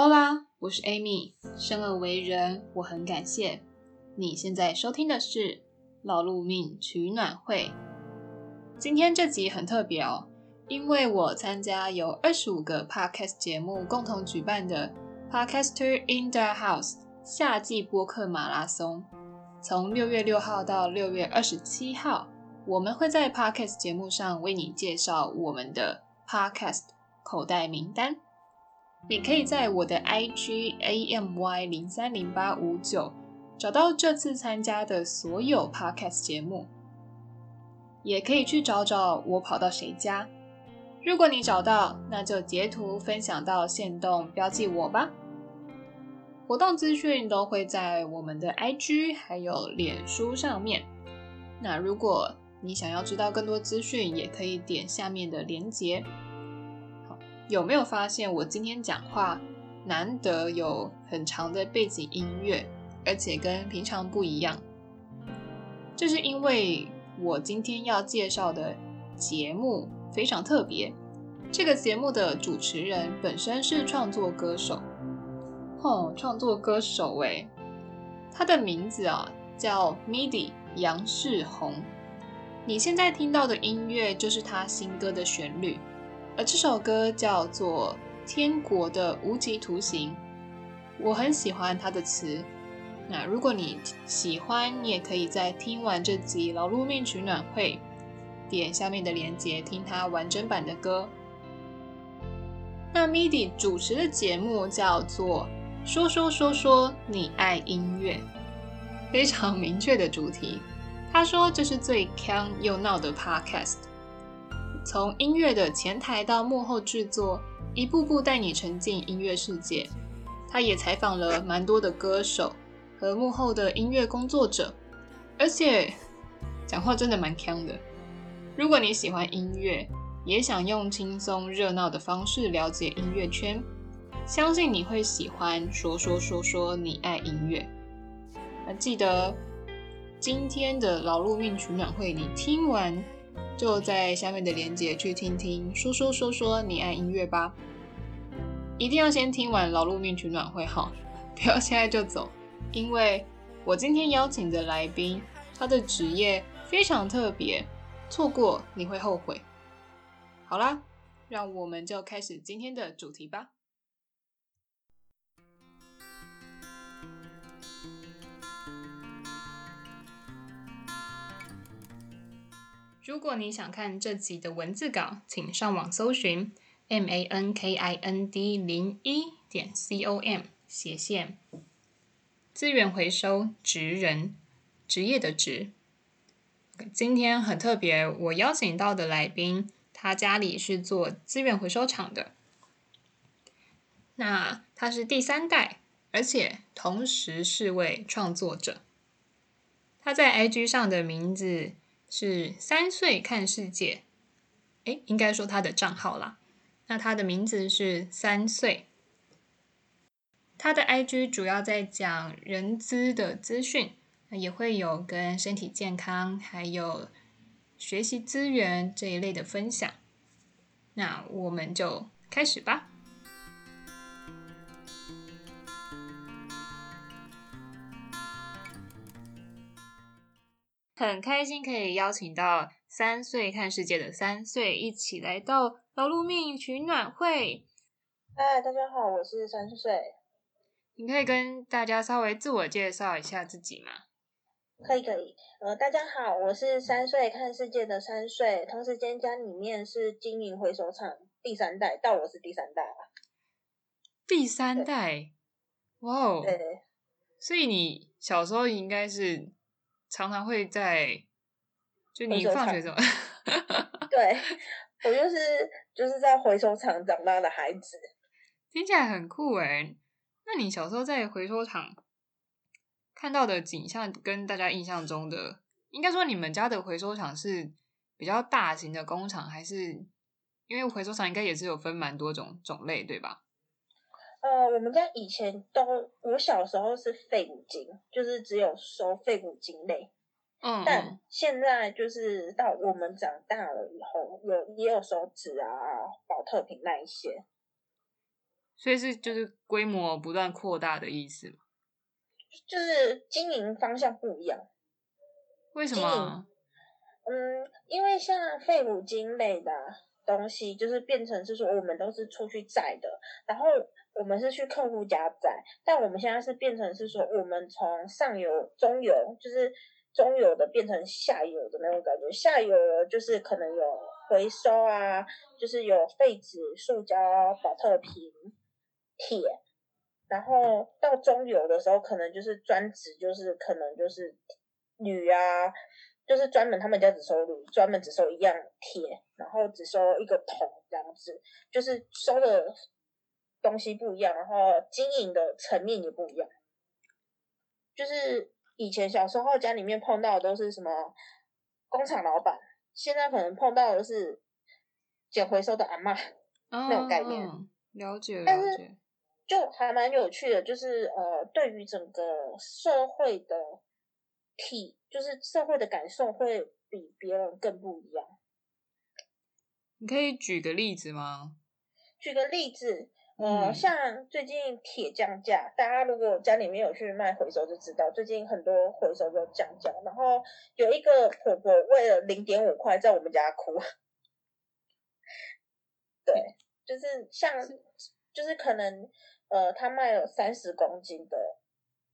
Hola， 我是 Amy， 生而为人，我很感谢。你现在收听的是劳碌命取暖会。今天这集很特别哦，因为我参加由25个 Podcast 节目共同举办的 Podcaster in the House 夏季播客马拉松。从6月6号到6月27号，我们会在 Podcast 节目上为你介绍我们的 Podcast 口袋名单。你可以在我的 IG AMY030859 找到这次参加的所有 Podcast 节目，也可以去找找我跑到谁家。如果你找到，那就截图分享到限动标记我吧。活动资讯都会在我们的 IG 还有脸书上面。那如果你想要知道更多资讯，也可以点下面的连结。有没有发现我今天讲话难得有很长的背景音乐，而且跟平常不一样？这是因为我今天要介绍的节目非常特别，这个节目的主持人本身是创作歌手。创作歌手耶，他的名字啊叫 MIDI 杨世宏。你现在听到的音乐就是他新歌的旋律，而这首歌叫做《天国的无期徒刑》，我很喜欢它的词。那如果你喜欢，你也可以在听完这集劳碌命取暖会，点下面的连结听它完整版的歌。那 MIDI 主持的节目叫做《说说说说你爱音乐》，非常明确的主题。他说这是最呛又闹的 podcast。从音乐的前台到幕后制作，一步步带你沉浸音乐世界。他也采访了蛮多的歌手和幕后的音乐工作者，而且讲话真的蛮呛的。如果你喜欢音乐，也想用轻松热闹的方式了解音乐圈，相信你会喜欢说说说说你爱音乐。记得今天的劳碌命取暖会，你听完就在下面的连结去听听说说说说你爱音乐吧。一定要先听完劳碌命取暖会哈，不要现在就走，因为我今天邀请的来宾，他的职业非常特别，错过你会后悔。好啦，让我们就开始今天的主题吧。如果你想看这集的文字稿，请上网搜寻 mankind01.com/ 资源回收职人，职业的职。今天很特别，我邀请到的来宾，他家里是做资源回收厂的。那他是第三代，而且同时是位创作者。他在 IG 上的名字是3岁看世界，应该说他的账号啦。那他的名字是3岁。他的 IG 主要在讲人资的资讯，也会有跟身体健康还有学习资源这一类的分享。那我们就开始吧。很开心可以邀请到3岁看世界的3岁一起来到劳碌命取暖会。嗨，大家好，我是3岁。你可以跟大家稍微自我介绍一下自己吗？可以。大家好，我是3岁看世界的3岁，同时间家里面是经营回收厂第三代，到我是第三代了。第三代，哇哦！ 对。所以你小时候应该是常常会在就你放学之后对，我就是在回收厂长大的孩子。听起来很酷耶。那你小时候在回收厂看到的景象跟大家印象中的，应该说你们家的回收厂是比较大型的工厂，还是因为回收厂应该也是有分蛮多种类对吧？我们家以前我小时候是废五金，就是只有收废五金类。但现在就是到我们长大了以后，也有手指啊、保特瓶那一些。所以是就是规模不断扩大的意思吗？就是经营方向不一样。为什么？因为像废五金类的东西，就是变成是说我们都是出去载的，然后我们是去客户家载，但我们现在是变成是说我们从上游、中游，就是中游的变成下游的那种感觉。下游的就是可能有回收啊，就是有废纸、塑胶、保特瓶、铁，然后到中游的时候，可能就是专职，就是可能就是铝啊，就是专门他们家只收铝，专门只收一样铁，然后只收一个桶这样子，就是收的东西不一样，然后经营的层面也不一样。就是以前小时候家里面碰到的都是什么工厂老板，现在可能碰到的是捡回收的阿嬷那种概念。了解了解。但是就还蛮有趣的，就是对于整个社会的就是社会的感受会比别人更不一样。你可以举个例子吗？举个例子，像最近铁降价，大家如果家里面有去卖回收就知道，最近很多回收都降价。然后有一个婆婆为了 0.5 块在我们家哭。对，就是像就是可能她卖了30公斤的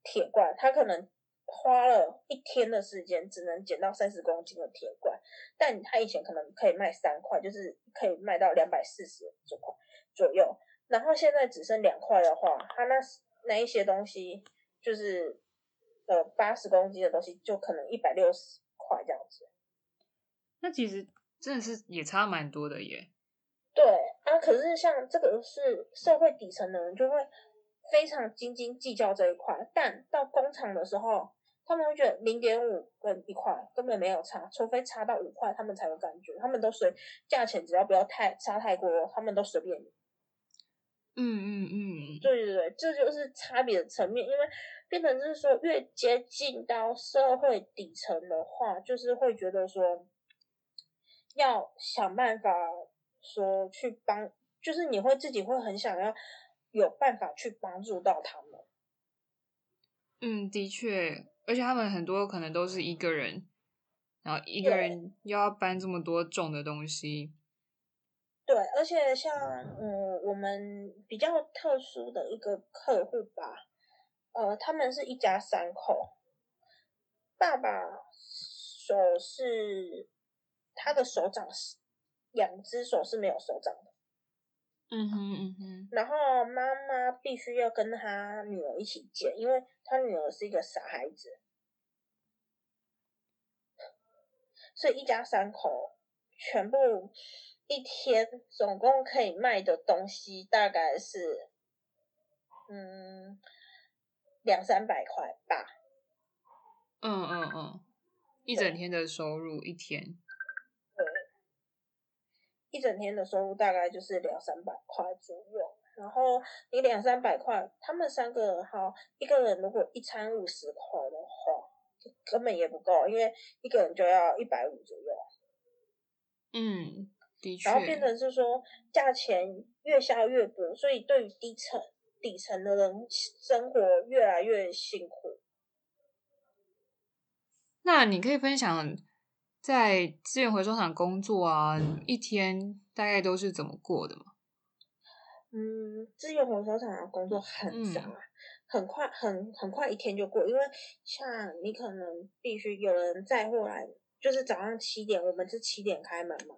铁罐，她可能花了一天的时间只能捡到30公斤的铁罐，但她以前可能可以卖3块，就是可以卖到240块左右，然后现在只剩2块的话，她那一些东西就是80公斤的东西就可能160块这样子。那其实真的是也差蛮多的耶。对啊，可是像这个是社会底层的人就会非常斤斤计较这一块，但到工厂的时候他们会觉得 0.5 跟1块根本没有差，除非差到5块他们才有感觉，他们都价钱只要不要差太多他们都随便。对对对，这就是差别的层面。因为变成就是说越接近到社会底层的话，就是会觉得说要想办法说去帮，就是你会自己会很想要有办法去帮助到他们。的确，而且他们很多可能都是一个人，然后一个人又要搬这么多重的东西。对，而且像我们比较特殊的一个客户吧，他们是一家3口，爸爸他的手掌是2只手是没有手掌的。然后妈妈必须要跟她女儿一起捡，因为她女儿是一个傻孩子，所以一家3口全部一天总共可以卖的东西大概是200-300块吧。一整天的收入，一天。一整天的收入大概就是200-300块左右，然后你200-300块，他们3个人哈，一个人如果一餐50块的话，根本也不够，因为一个人就要150左右。的确。然后变成是说价钱越下越多，所以对于底层的人生活越来越辛苦。那你可以分享，在资源回收厂工作啊，一天大概都是怎么过的吗？资源回收厂的工作很杂，很快一天就过，因为像你可能必须有人载货来，就是早上7点，我们是7点开门嘛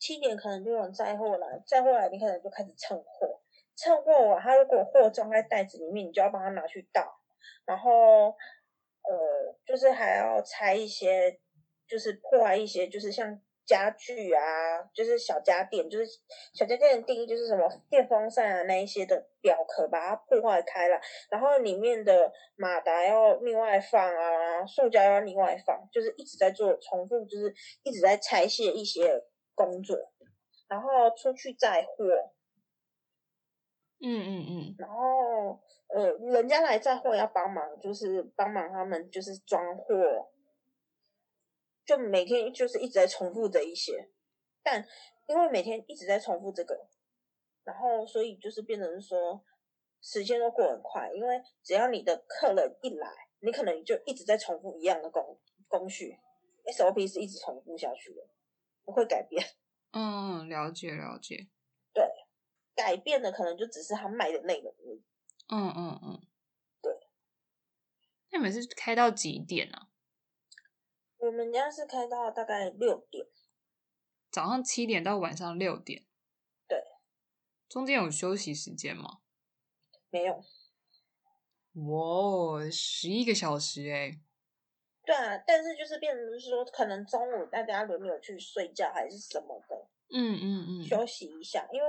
，7点可能就有人载货来，你可能就开始称货，称货完，他如果货装在袋子里面，你就要帮他拿去倒，然后就是还要拆一些。就是破坏一些，就是像家具啊，就是小家电，就是小家电的定义就是什么电风扇啊那一些的表壳，把它破坏开了，然后里面的马达要另外放啊，塑胶要另外放，就是一直在做重复，就是一直在拆卸一些工作，然后出去载货。然后人家来载货要帮忙，就是帮忙他们就是装货。就每天就是一直在重复这一些，但因为每天一直在重复这个，然后所以就是变成说时间都过很快，因为只要你的客人一来，你可能就一直在重复一样的工序 SOP 是一直重复下去的，不会改变。嗯，了解了解。对，改变的可能就只是他卖的内容而已。嗯嗯嗯，对。那你们是开到几点啊？我们家是开到大概6点，早上7点到晚上6点。对。中间有休息时间吗？没有。哇，11个小时欸。对啊，但是就是变成说可能中午大家轮流去睡觉还是什么的，嗯嗯嗯，休息一下，因为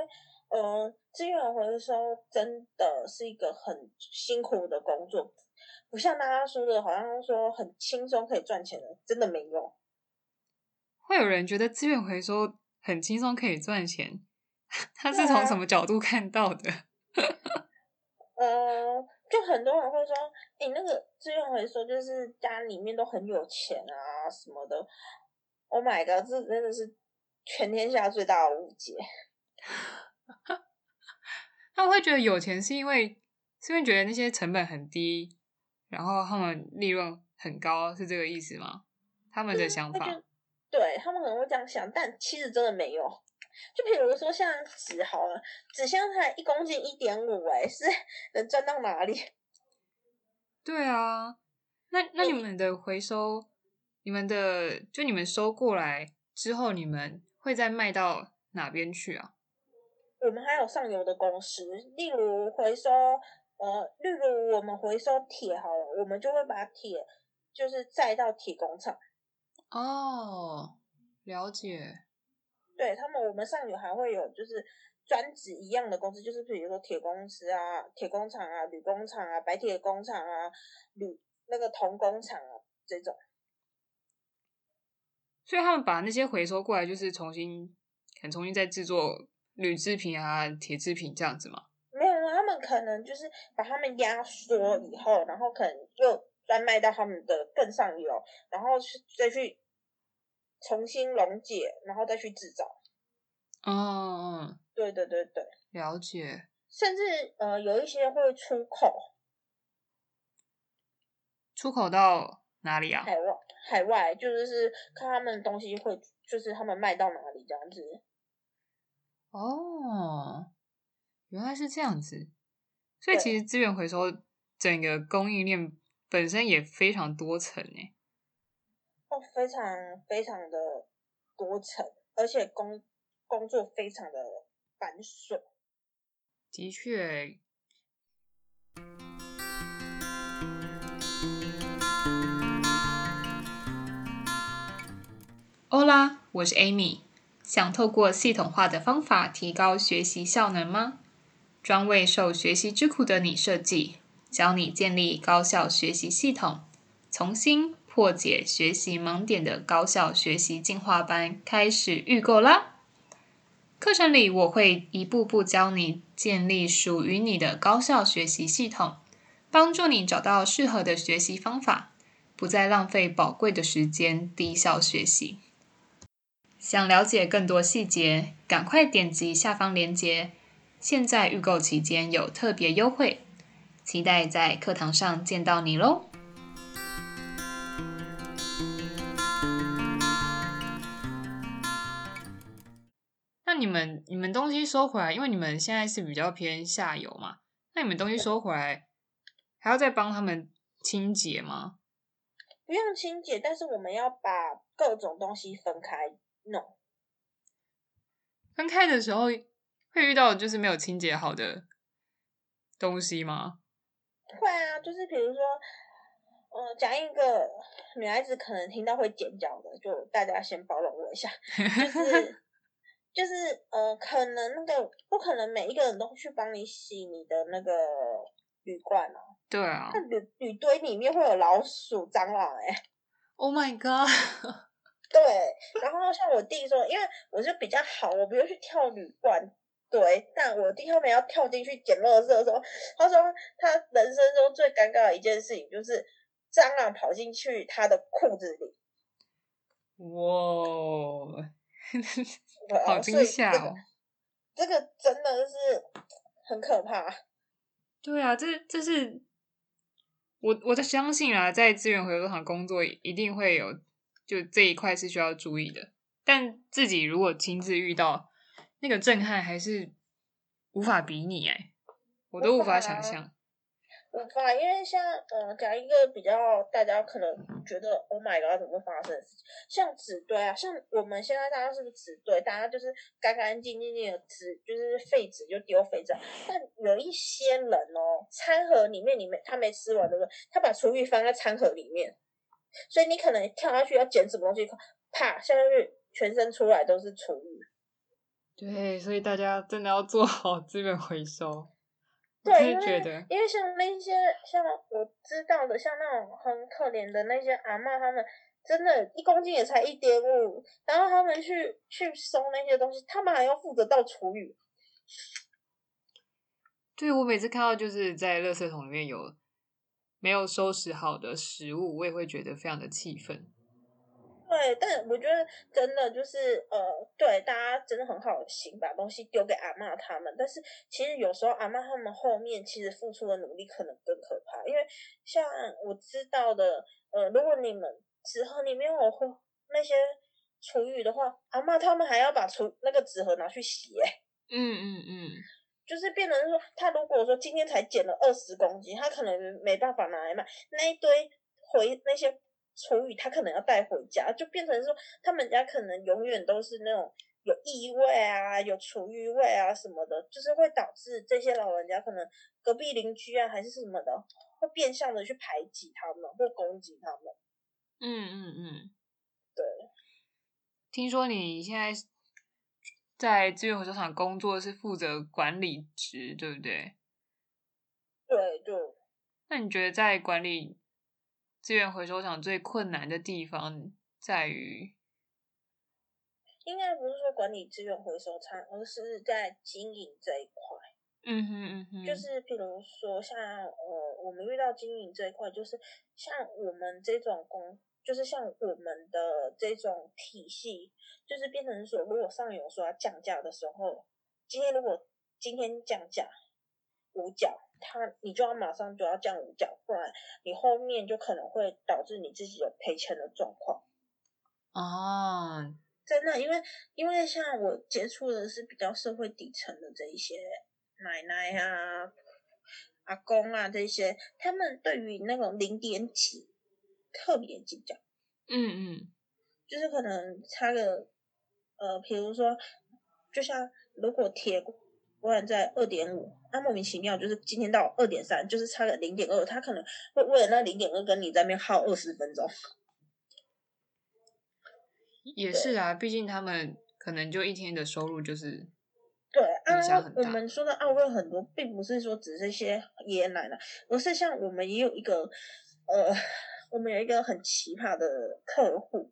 资源回收真的是一个很辛苦的工作，不像大家说的好像说很轻松可以赚钱的，真的没有。会有人觉得资源回收很轻松可以赚钱，他是从什么角度看到的？就很多人会说那个资源回收就是家里面都很有钱啊什么的。 Oh my god， 这真的是全天下最大的误解。他们会觉得有钱是因为觉得那些成本很低，然后他们利润很高，是这个意思吗？他们的想法。对，他们可能会这样想，但其实真的没有。就比如说像纸好了，纸箱才1公斤1.5，是能赚到哪里？对啊，那你们的回收，你们收过来之后，你们会再卖到哪边去啊？我们还有上游的公司，例如我们回收铁好了，我们就会把铁就是载到铁工厂。哦，了解。对，我们上游还会有就是专职一样的公司，就是比如说铁公司啊、铁工厂啊、铝工厂啊、白铁工厂啊、铜工厂啊这种。所以他们把那些回收过来，就是重新再制作铝制品啊、铁制品这样子吗？没有，他们可能就是把他们压缩以后，然后可能又专卖到他们的更上游，然后再去重新溶解，然后再去制造。嗯，对对对对，了解。甚至有一些会出口到哪里啊？海外就是看他们的东西会，就是他们卖到哪里这样子。哦，原来是这样子。所以其实资源回收整个供应链本身也非常多层欸。非常非常的多层，而且工作非常的繁琐。的确。Hola， 我是 Amy。 想透过系统化的方法提高学习效能吗？专为受学习之苦的你设计，教你建立高效学习系统，从新破解学习盲点的高效学习进化班开始预购啦！课程里我会一步步教你建立属于你的高效学习系统，帮助你找到适合的学习方法，不再浪费宝贵的时间低效学习。想了解更多细节，赶快点击下方链接，现在预购期间有特别优惠，期待在课堂上见到你咯！那你们东西收回来，因为你们现在是比较偏下游嘛，那你们东西收回来还要再帮他们清洁吗？不用清洁，但是我们要把各种东西分开弄。分开的时候会遇到就是没有清洁好的东西吗？会啊，就是比如说讲一个女孩子可能听到会尖叫的，就大家先包容我一下，就是可能那个不可能每一个人都去帮你洗你的那个铝罐啊。对啊，那铝堆里面会有老鼠、蟑螂欸。Oh my god！ 对，然后像我弟说，因为我就比较好，我不用去跳铝罐堆，但我弟后面要跳进去捡垃圾的时候，他说他人生中最尴尬的一件事情就是蟑螂跑进去他的裤子里。哇！好惊吓哦！这个真的是很可怕。对啊，这是我相信啊，在资源回收厂工作一定会有，就这一块是需要注意的。但自己如果亲自遇到，那个震撼还是无法比拟哎，我都无法想象。无法，因为像讲一个比较大家可能觉得 Oh my God 怎么会发生的事情，像纸堆啊，像我们现在大家是不是纸堆，大家就是干干净净的纸，就是废纸就丢废纸，但有一些人哦，餐盒里面他没吃完对不对？他把厨余放在餐盒里面，所以你可能跳下去要捡什么东西，啪下去全身出来都是厨余。对，所以大家真的要做好资源回收。对，因为像那些像我知道的，像那种很可怜的那些阿嬷，他们真的1公斤也才1.5，然后他们去收那些东西，他们还要负责倒厨余。对，我每次看到就是在垃圾桶里面有没有收拾好的食物，我也会觉得非常的气愤。对，但我觉得真的就是对，大家真的很好心把东西丢给阿嬷他们，但是其实有时候阿嬷他们后面其实付出的努力可能更可怕，因为像我知道的如果你们纸盒里面有那些厨余的话，阿嬷他们还要把那个纸盒拿去洗欸。嗯，就是变成说他如果说今天才捡了20公斤，他可能没办法拿来卖，那一堆那些厨余他可能要带回家，就变成说他们家可能永远都是那种有异味啊，有厨余味啊什么的，就是会导致这些老人家可能隔壁邻居啊还是什么的，会变相的去排挤他们或攻击他们。嗯，对。听说你现在在资源回收厂工作是负责管理职对不对？对。那你觉得在管理资源回收厂最困难的地方在于，应该不是说管理资源回收厂，而是在经营这一块。嗯哼，就是比如说像我们遇到经营这一块，就是像我们这种就是像我们的这种体系，就是变成说，如果上游说要降价的时候，如果今天降价五角，你就要马上就要降五角，不然你后面就可能会导致你自己有赔钱的状况。哦，真的，因为像我接触的是比较社会底层的这一些奶奶啊、阿公啊这些，他们对于那种零点几特别计较。嗯，就是可能差个比如说，就像如果铁罐在2.5，那莫名其妙就是今天到2.3，就是差了0.2，他可能会为了那0.2跟你在那边耗20分钟。也是啊，毕竟他们可能就一天的收入就是影响很大。对啊，我们说的奥运很多，并不是说只是些爷爷奶奶，而是像我们也有一个很奇葩的客户，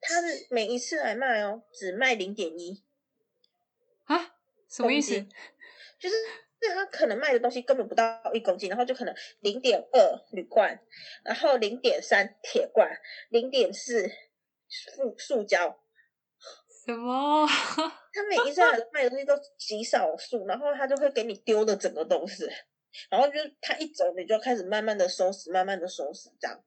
他是每一次来卖哦，只卖0.1。啊，什么意思？就是他可能卖的东西根本不到1公斤，然后就可能 0.2 铝罐，然后 0.3 铁罐， 0.4 塑胶。什么？他每一次卖的东西都极少数，然后他就会给你丢的整个都是，然后就是他一走你就开始慢慢的收拾这样。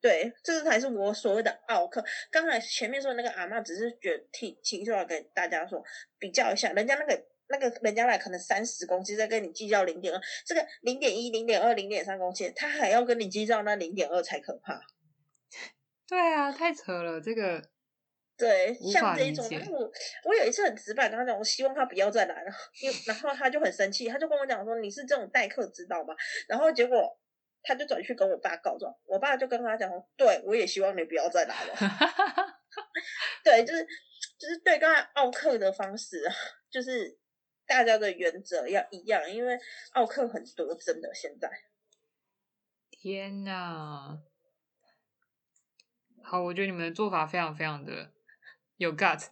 对，这才是我所谓的奥客。刚才前面说的那个阿嬷只是觉得提出来给大家说比较一下，人家那个人家来可能30公斤，再跟你计较 0.2， 这个 0.1 0.2 0.3 公斤他还要跟你计较那 0.2 才可怕。对啊，太扯了，这个对，像这种我有一次很直白跟他讲，我希望他不要再来了，然后他就很生气，他就跟我讲说你是这种代客知道吗？然后结果他就转去跟我爸告状，我爸就跟他讲说，对，我也希望你不要再来了。对，就是对刚才奥客的方式，就是大家的原则要一样，因为奥客很多，真的现在。天哪！好，我觉得你们的做法非常非常的有 guts，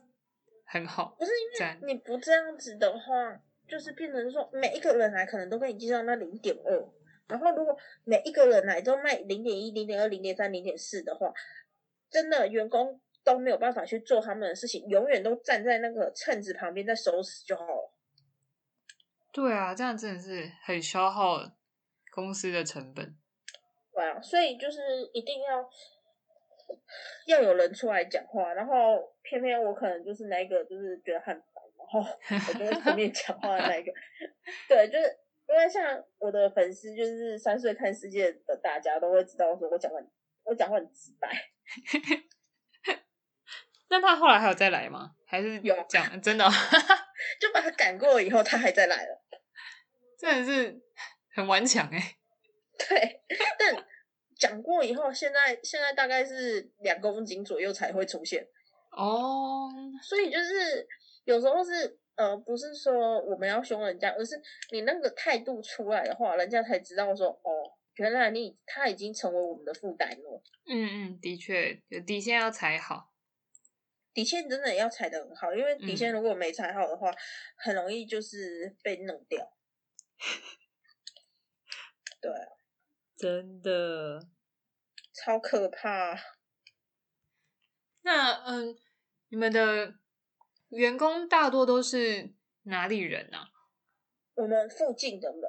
很好。不是因为你不这样子的话，就是变成说每一个人来可能都跟你计较那 0.2。然后如果每一个人来都卖 0.1 0.2 0.3 0.4 的话，真的员工都没有办法去做他们的事情，永远都站在那个秤子旁边在收拾就好了。对啊，这样真的是很消耗公司的成本。对啊，所以就是一定要有人出来讲话，然后偏偏我可能就是那个就是觉得很烦，然后我就后面讲话的那个对，就是因为像我的粉丝就是三岁看世界的大家都会知道说我讲话很直白。那他后来还有再来吗？还是有讲真的、哦、就把他赶过了以后他还再来了，真的是很顽强欸。对，但讲过以后现在大概是2公斤左右才会出现哦。所以就是有时候是不是说我们要凶人家，而是你那个态度出来的话，人家才知道说哦，原来他已经成为我们的负担了。嗯嗯，的确底线要踩好，底线真的要踩得很好，因为底线如果没踩好的话、很容易就是被弄掉。对啊，真的超可怕。那你们的员工大多都是哪里人啊？我们附近的人，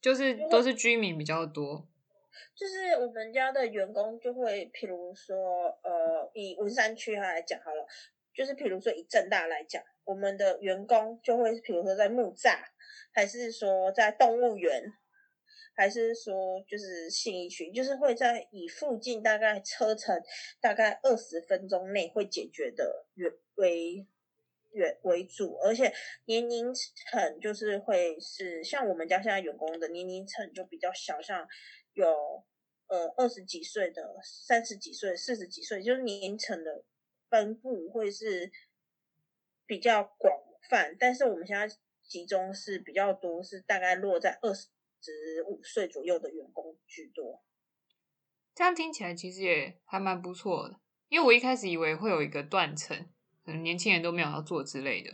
就是都是居民比较多。就是我们家的员工就会，譬如说，以文山区来讲好了，就是譬如说以政大来讲，我们的员工就会，譬如说在木栅，还是说在动物园，还是说就是信义区，就是会在以附近大概车程大概20分钟内会解决的为主，而且年龄层就是会是像我们家现在员工的年龄层就比较小，像有20几岁的、30几岁、40几岁，就是年龄层的分布会是比较广泛，但是我们现在集中是比较多，是大概落在25岁左右的员工居多。这样听起来其实也还蛮不错的，因为我一开始以为会有一个断层，可能年轻人都没有要做之类的，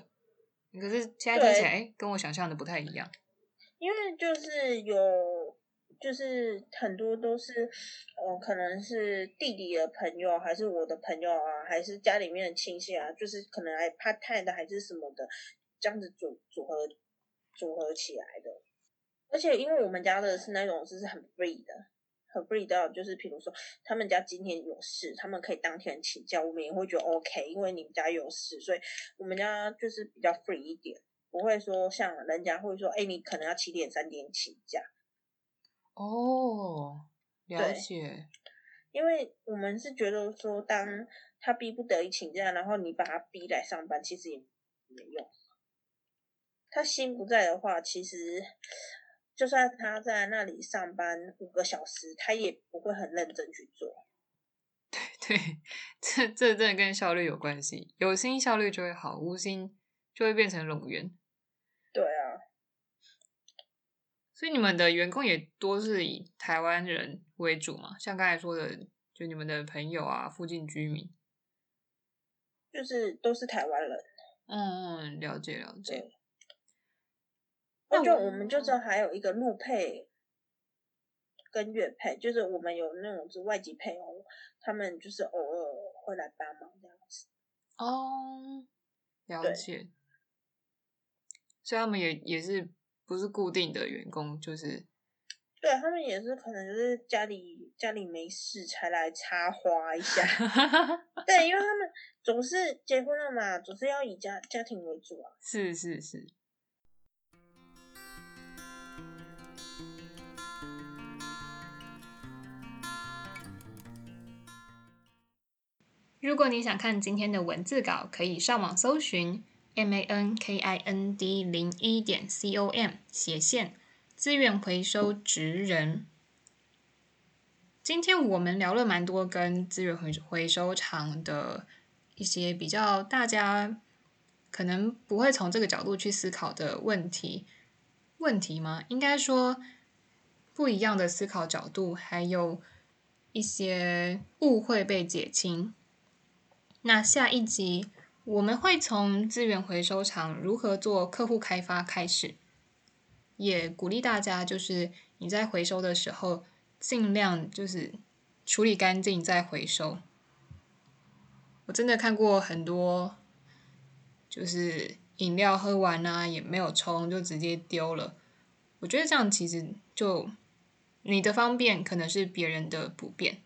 可是现在听起来、跟我想象的不太一样。因为就是就是很多都是可能是弟弟的朋友，还是我的朋友啊，还是家里面的亲戚啊，就是可能还 part time 的还是什么的，这样子组合起来的。而且因为我们家的是那种就是很 free 的，很 free 到就是譬如说他们家今天有事，他们可以当天请假，我们也会觉得 OK， 因为你们家有事，所以我们家就是比较 free 一点，不会说像人家会说你可能要7点3点请假。哦，了解。因为我们是觉得说当他逼不得已请假，然后你把他逼来上班，其实也没用。他心不在的话，其实就算他在那里上班5个小时，他也不会很认真去做。对对，这真的跟效率有关系，有心效率就会好，无心就会变成冗员。对啊，所以你们的员工也多是以台湾人为主嘛？像刚才说的，就你们的朋友啊，附近居民，就是都是台湾人。嗯嗯，了解了解。我们就知道还有一个陆配跟粤配，就是我们有那种是外籍配偶，他们就是偶尔会来帮忙这样子。哦，了解。所以他们也是不是固定的员工，就是对他们也是可能就是家里没事才来插花一下。对，因为他们总是结婚了嘛，总是要以家庭为主啊。是是是。如果你想看今天的文字稿，可以上网搜寻 mankind01.com /资源回收职人。今天我们聊了蛮多跟资源回收厂的一些比较大家可能不会从这个角度去思考的问题吗？应该说不一样的思考角度，还有一些误会被解清。那下一集我们会从资源回收厂如何做客户开发开始，也鼓励大家就是你在回收的时候尽量就是处理干净再回收。我真的看过很多就是饮料喝完啊也没有冲就直接丢了，我觉得这样其实就你的方便可能是别人的不便。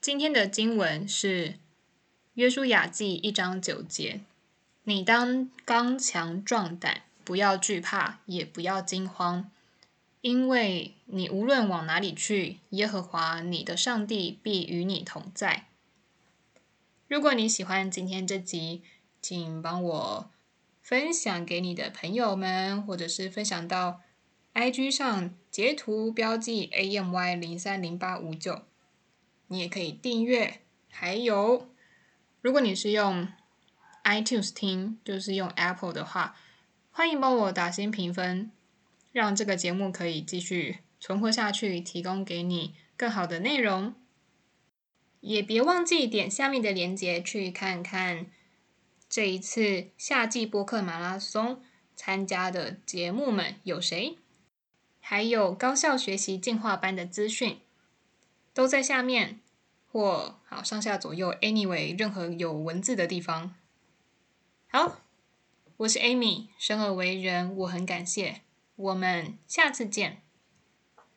今天的经文是约书亚记1章9节，你当刚强壮胆，不要惧怕也不要惊慌，因为你无论往哪里去，耶和华你的上帝必与你同在。如果你喜欢今天这集，请帮我分享给你的朋友们，或者是分享到 IG 上截图标记 AMY030859， 你也可以订阅。还有如果你是用 iTunes 听，就是用 Apple 的话，欢迎帮我打星评分，让这个节目可以继续存活下去，提供给你更好的内容。也别忘记点下面的连结去看看这一次夏季播客马拉松参加的节目们有谁，还有高效学习进化班的资讯都在下面，或好上下左右 anyway 任何有文字的地方。好，我是 Amy， 生而为人我很感谢，我们下次见。